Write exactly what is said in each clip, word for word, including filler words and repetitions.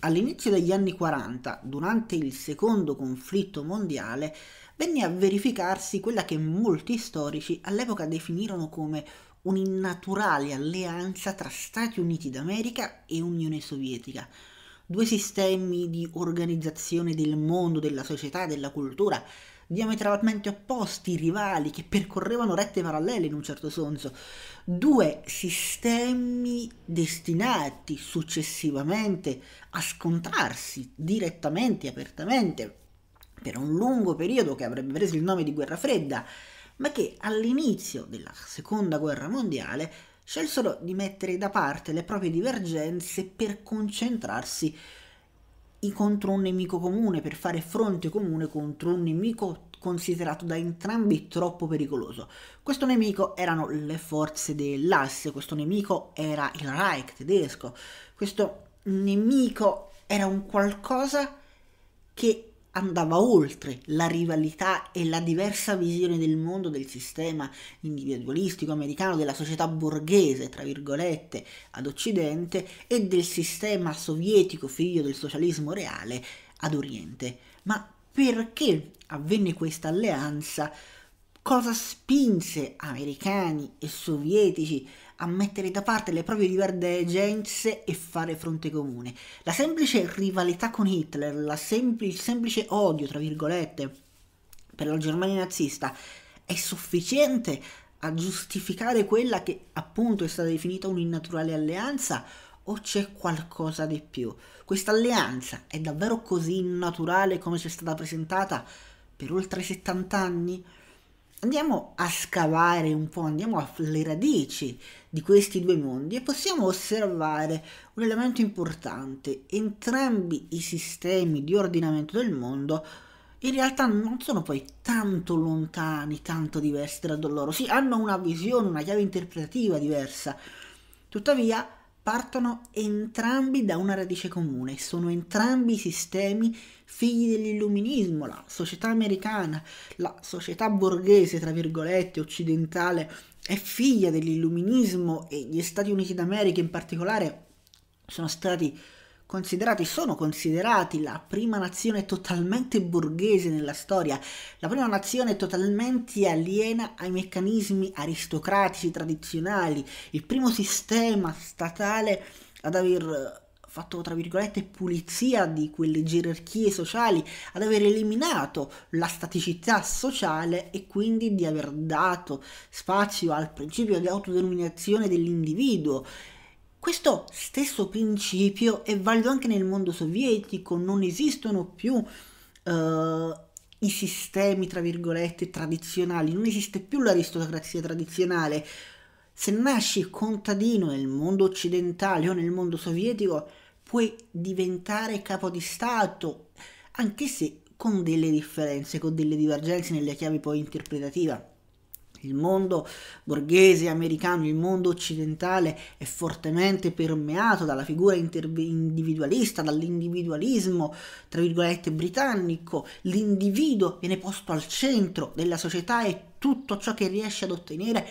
All'inizio degli anni quaranta, durante il secondo conflitto mondiale, venne a verificarsi quella che molti storici all'epoca definirono come un'innaturale alleanza tra Stati Uniti d'America e Unione Sovietica, due sistemi di organizzazione del mondo, della società, della cultura, diametralmente opposti, rivali, che percorrevano rette parallele in un certo senso, due sistemi destinati successivamente a scontrarsi direttamente e apertamente per un lungo periodo che avrebbe preso il nome di Guerra Fredda, ma che all'inizio della Seconda Guerra Mondiale scelsero di mettere da parte le proprie divergenze per concentrarsi contro un nemico comune, per fare fronte comune contro un nemico considerato da entrambi troppo pericoloso. Questo nemico erano le forze dell'asse, questo nemico era il Reich tedesco, questo nemico era un qualcosa che andava oltre la rivalità e la diversa visione del mondo, del sistema individualistico americano, della società borghese, tra virgolette, ad occidente, e del sistema sovietico, figlio del socialismo reale, ad oriente. Ma perché avvenne questa alleanza? Cosa spinse americani e sovietici a mettere da parte le proprie divergenze e fare fronte comune? La semplice rivalità con Hitler, la sempli- il semplice odio, tra virgolette, per la Germania nazista è sufficiente a giustificare quella che appunto è stata definita un'innaturale alleanza? O c'è qualcosa di più? Questa alleanza è davvero così innaturale come ci è stata presentata per oltre settant'anni? Andiamo a scavare un po', andiamo alle radici di questi due mondi e possiamo osservare un elemento importante. Entrambi i sistemi di ordinamento del mondo in realtà non sono poi tanto lontani, tanto diversi da loro. Sì, hanno una visione, una chiave interpretativa diversa, tuttavia partono entrambi da una radice comune, sono entrambi sistemi figli dell'illuminismo, la società americana, la società borghese, tra virgolette, occidentale, è figlia dell'illuminismo e gli Stati Uniti d'America in particolare sono stati considerati, sono considerati la prima nazione totalmente borghese nella storia, la prima nazione totalmente aliena ai meccanismi aristocratici tradizionali, il primo sistema statale ad aver fatto, tra virgolette, pulizia di quelle gerarchie sociali, ad aver eliminato la staticità sociale e quindi di aver dato spazio al principio di autodeterminazione dell'individuo. Questo stesso principio è valido anche nel mondo sovietico, non esistono più eh, i sistemi, tra virgolette, tradizionali, non esiste più l'aristocrazia tradizionale. Se nasci contadino nel mondo occidentale o nel mondo sovietico puoi diventare capo di Stato, anche se con delle differenze, con delle divergenze nelle chiavi poi interpretativa. Il mondo borghese americano, il mondo occidentale è fortemente permeato dalla figura interve- individualista, dall'individualismo, tra virgolette, britannico. L'individuo viene posto al centro della società e tutto ciò che riesce ad ottenere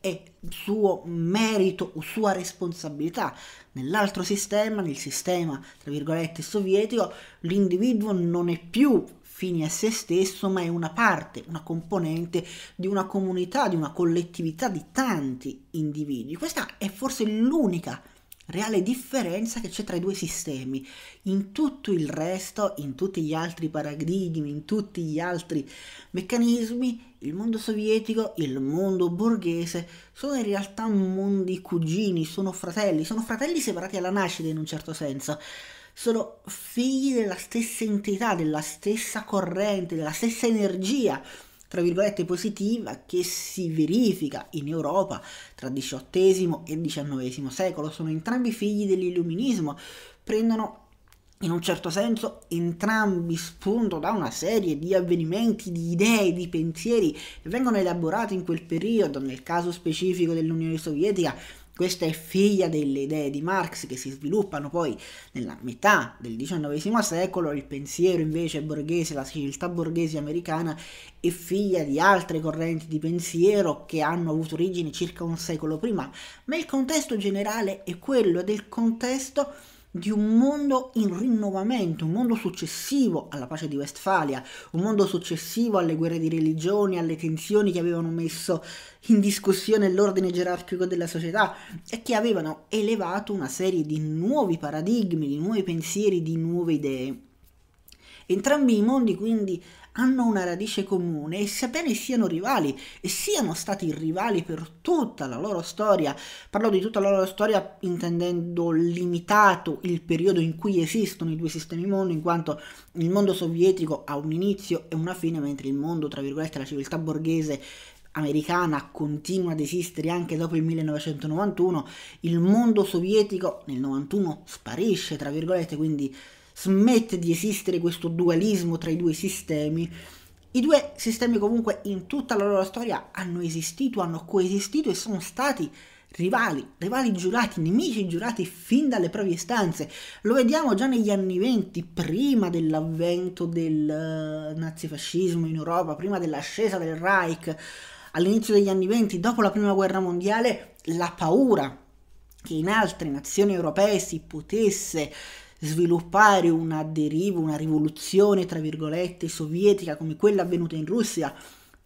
è suo merito o sua responsabilità. Nell'altro sistema, nel sistema, tra virgolette, sovietico, l'individuo non è più fine a se stesso, ma è una parte, una componente di una comunità, di una collettività di tanti individui. Questa è forse l'unica reale differenza che c'è tra i due sistemi. In tutto il resto, in tutti gli altri paradigmi, in tutti gli altri meccanismi, il mondo sovietico, il mondo borghese sono in realtà mondi cugini, sono fratelli, sono fratelli separati alla nascita in un certo senso. Sono figli della stessa entità, della stessa corrente, della stessa energia, tra virgolette, positiva che si verifica in Europa tra diciottesimo e diciannovesimo secolo. Sono entrambi figli dell'illuminismo, prendono in un certo senso entrambi spunto da una serie di avvenimenti, di idee, di pensieri che vengono elaborati in quel periodo. Nel caso specifico dell'Unione Sovietica, questa è figlia delle idee di Marx che si sviluppano poi nella metà del diciannovesimo secolo, il pensiero invece borghese, la civiltà borghese americana è figlia di altre correnti di pensiero che hanno avuto origine circa un secolo prima, ma il contesto generale è quello del contesto di un mondo in rinnovamento, un mondo successivo alla pace di Westfalia, un mondo successivo alle guerre di religioni, alle tensioni che avevano messo in discussione l'ordine gerarchico della società e che avevano elevato una serie di nuovi paradigmi, di nuovi pensieri, di nuove idee. Entrambi i mondi quindi hanno una radice comune e sebbene siano rivali e siano stati rivali per tutta la loro storia, parlo di tutta la loro storia intendendo limitato il periodo in cui esistono i due sistemi mondo, in quanto il mondo sovietico ha un inizio e una fine, mentre il mondo, tra virgolette, la civiltà borghese americana continua ad esistere anche dopo il millenovecentonovantuno, il mondo sovietico nel novantuno sparisce, tra virgolette, quindi smette di esistere questo dualismo tra i due sistemi. I due sistemi comunque in tutta la loro storia hanno esistito, hanno coesistito e sono stati rivali, rivali giurati, nemici giurati fin dalle proprie istanze. Lo vediamo già negli anni venti, prima dell'avvento del uh, nazifascismo in Europa, prima dell'ascesa del Reich, all'inizio degli anni venti, dopo la prima guerra mondiale, la paura che in altre nazioni europee si potesse sviluppare una deriva, una rivoluzione, tra virgolette, sovietica come quella avvenuta in Russia,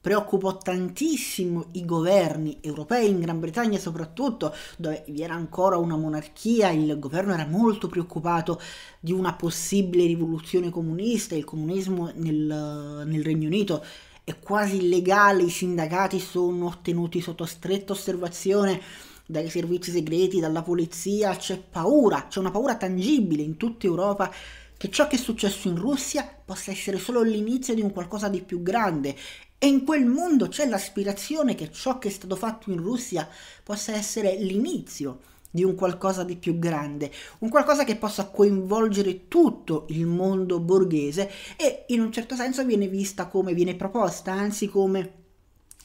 preoccupò tantissimo i governi europei, in Gran Bretagna soprattutto, dove vi era ancora una monarchia, il governo era molto preoccupato di una possibile rivoluzione comunista. Il comunismo nel, nel Regno Unito è quasi illegale, i sindacati sono tenuti sotto stretta osservazione dai servizi segreti, dalla polizia, c'è paura, c'è una paura tangibile in tutta Europa che ciò che è successo in Russia possa essere solo l'inizio di un qualcosa di più grande, e in quel mondo c'è l'aspirazione che ciò che è stato fatto in Russia possa essere l'inizio di un qualcosa di più grande, un qualcosa che possa coinvolgere tutto il mondo borghese e in un certo senso viene vista come, viene proposta anzi come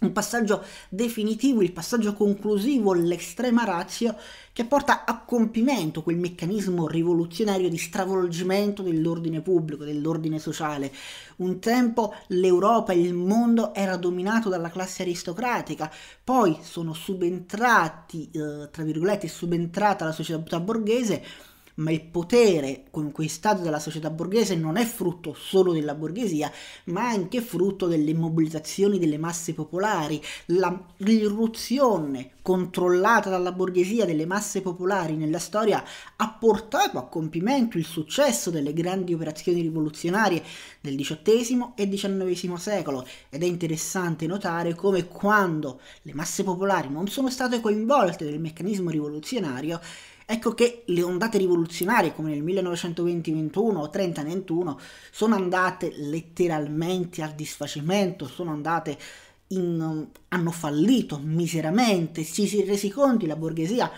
un passaggio definitivo, il passaggio conclusivo, l'estrema ratio che porta a compimento quel meccanismo rivoluzionario di stravolgimento dell'ordine pubblico, dell'ordine sociale. Un tempo l'Europa e il mondo era dominato dalla classe aristocratica, poi sono subentrati, eh, tra virgolette, subentrata la società borghese, ma il potere conquistato dalla società borghese non è frutto solo della borghesia, ma anche frutto delle mobilitazioni delle masse popolari. La, l'irruzione controllata dalla borghesia delle masse popolari nella storia ha portato a compimento il successo delle grandi operazioni rivoluzionarie del diciottesimo e diciannovesimo secolo, ed è interessante notare come quando le masse popolari non sono state coinvolte nel meccanismo rivoluzionario, ecco che le ondate rivoluzionarie come nel millenovecentoventi ventuno o trenta ventuno sono andate letteralmente al disfacimento, sono andate in, hanno fallito miseramente, ci si è resi conti, la borghesia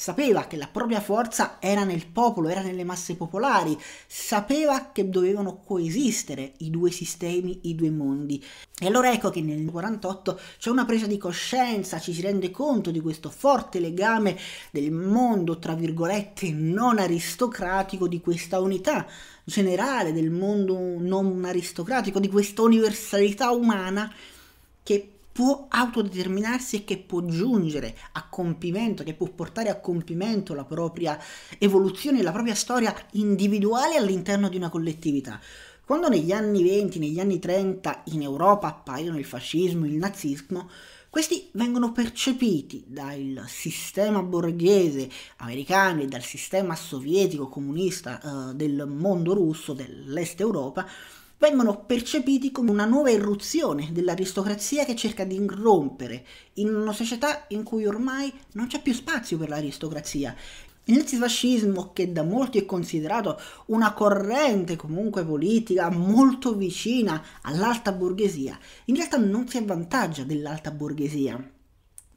sapeva che la propria forza era nel popolo, era nelle masse popolari, sapeva che dovevano coesistere i due sistemi, i due mondi. E allora ecco che nel quarantotto c'è una presa di coscienza, ci si rende conto di questo forte legame del mondo, tra virgolette, non aristocratico, di questa unità generale del mondo non aristocratico, di questa universalità umana che può autodeterminarsi e che può giungere a compimento, che può portare a compimento la propria evoluzione, la propria storia individuale all'interno di una collettività. Quando negli anni venti, negli anni trenta in Europa appaiono il fascismo, il nazismo, questi vengono percepiti dal sistema borghese americano e dal sistema sovietico comunista eh, del mondo russo, dell'est Europa, vengono percepiti come una nuova irruzione dell'aristocrazia che cerca di irrompere in una società in cui ormai non c'è più spazio per l'aristocrazia. Il nazifascismo, che da molti è considerato una corrente comunque politica molto vicina all'alta borghesia, in realtà non si avvantaggia dell'alta borghesia.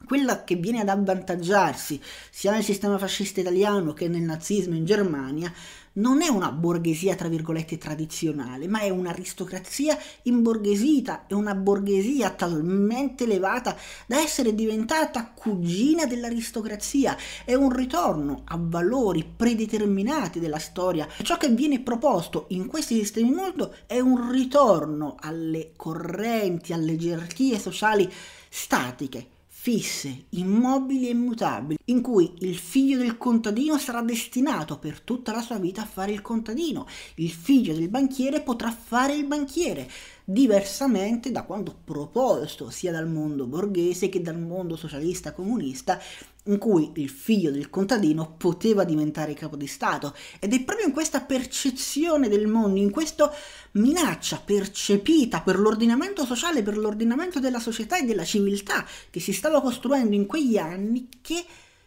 Quella che viene ad avvantaggiarsi sia nel sistema fascista italiano che nel nazismo in Germania non è una borghesia, tra virgolette, tradizionale, ma è un'aristocrazia imborghesita, è una borghesia talmente elevata da essere diventata cugina dell'aristocrazia, è un ritorno a valori predeterminati della storia. Ciò che viene proposto in questi sistemi mondo è un ritorno alle correnti, alle gerarchie sociali statiche, fisse, immobili e immutabili, in cui il figlio del contadino sarà destinato per tutta la sua vita a fare il contadino, il figlio del banchiere potrà fare il banchiere, diversamente da quanto proposto sia dal mondo borghese che dal mondo socialista comunista, in cui il figlio del contadino poteva diventare capo di Stato. Ed è proprio in questa percezione del mondo, in questa minaccia percepita per l'ordinamento sociale, per l'ordinamento della società e della civiltà che si stava costruendo in quegli anni, che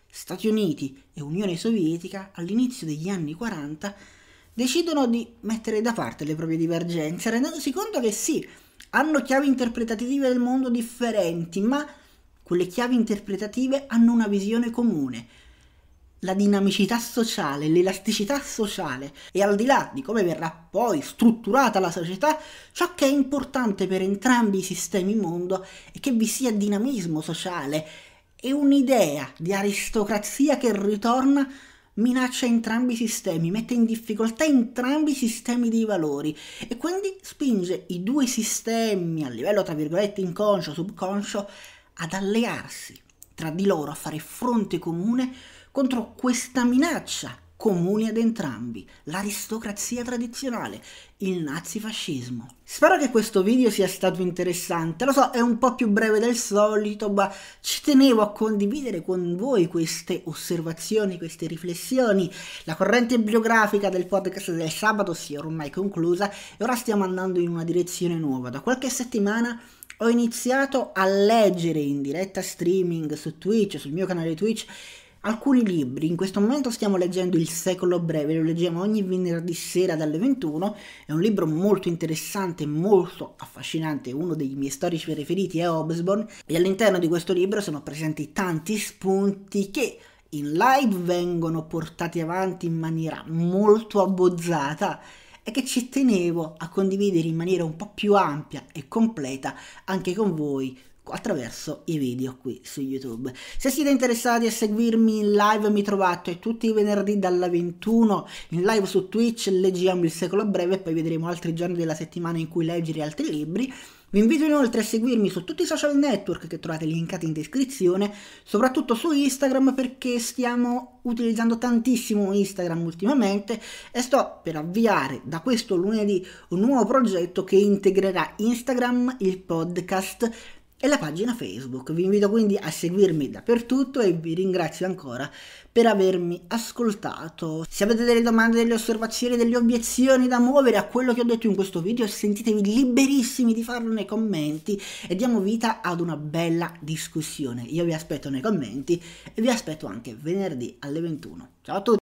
Stati Uniti e Unione Sovietica all'inizio degli anni quaranta decidono di mettere da parte le proprie divergenze, rendendosi conto che sì, hanno chiavi interpretative del mondo differenti, ma quelle chiavi interpretative hanno una visione comune, la dinamicità sociale, l'elasticità sociale, e al di là di come verrà poi strutturata la società, ciò che è importante per entrambi i sistemi mondo è che vi sia dinamismo sociale e un'idea di aristocrazia che ritorna, minaccia entrambi i sistemi, mette in difficoltà entrambi i sistemi di valori e quindi spinge i due sistemi a livello tra virgolette inconscio, subconscio, ad allearsi tra di loro, a fare fronte comune contro questa minaccia comune ad entrambi, l'aristocrazia tradizionale, il nazifascismo. Spero che questo video sia stato interessante, lo so è un po' più breve del solito, ma ci tenevo a condividere con voi queste osservazioni, queste riflessioni. La corrente bibliografica del podcast del sabato si è ormai conclusa e ora stiamo andando in una direzione nuova. Da qualche settimana ho iniziato a leggere in diretta streaming su Twitch, sul mio canale Twitch, alcuni libri. In questo momento stiamo leggendo Il Secolo Breve, lo leggiamo ogni venerdì sera dalle ventuno, è un libro molto interessante, molto affascinante, uno dei miei storici preferiti è Hobsbawm, e all'interno di questo libro sono presenti tanti spunti che in live vengono portati avanti in maniera molto abbozzata e che ci tenevo a condividere in maniera un po' più ampia e completa anche con voi attraverso i video qui su YouTube. Se siete interessati a seguirmi in live mi trovate tutti i venerdì dalla ventuno in live su Twitch, leggiamo Il Secolo Breve e poi vedremo altri giorni della settimana in cui leggere altri libri. Vi invito inoltre a seguirmi su tutti i social network che trovate linkati in descrizione, soprattutto su Instagram perché stiamo utilizzando tantissimo Instagram ultimamente e sto per avviare da questo lunedì un nuovo progetto che integrerà Instagram, il podcast e la pagina Facebook. Vi invito quindi a seguirmi dappertutto e vi ringrazio ancora per avermi ascoltato. Se avete delle domande, delle osservazioni, delle obiezioni da muovere a quello che ho detto in questo video, sentitevi liberissimi di farlo nei commenti e diamo vita ad una bella discussione. Io vi aspetto nei commenti e vi aspetto anche venerdì alle ventuno. Ciao a tutti!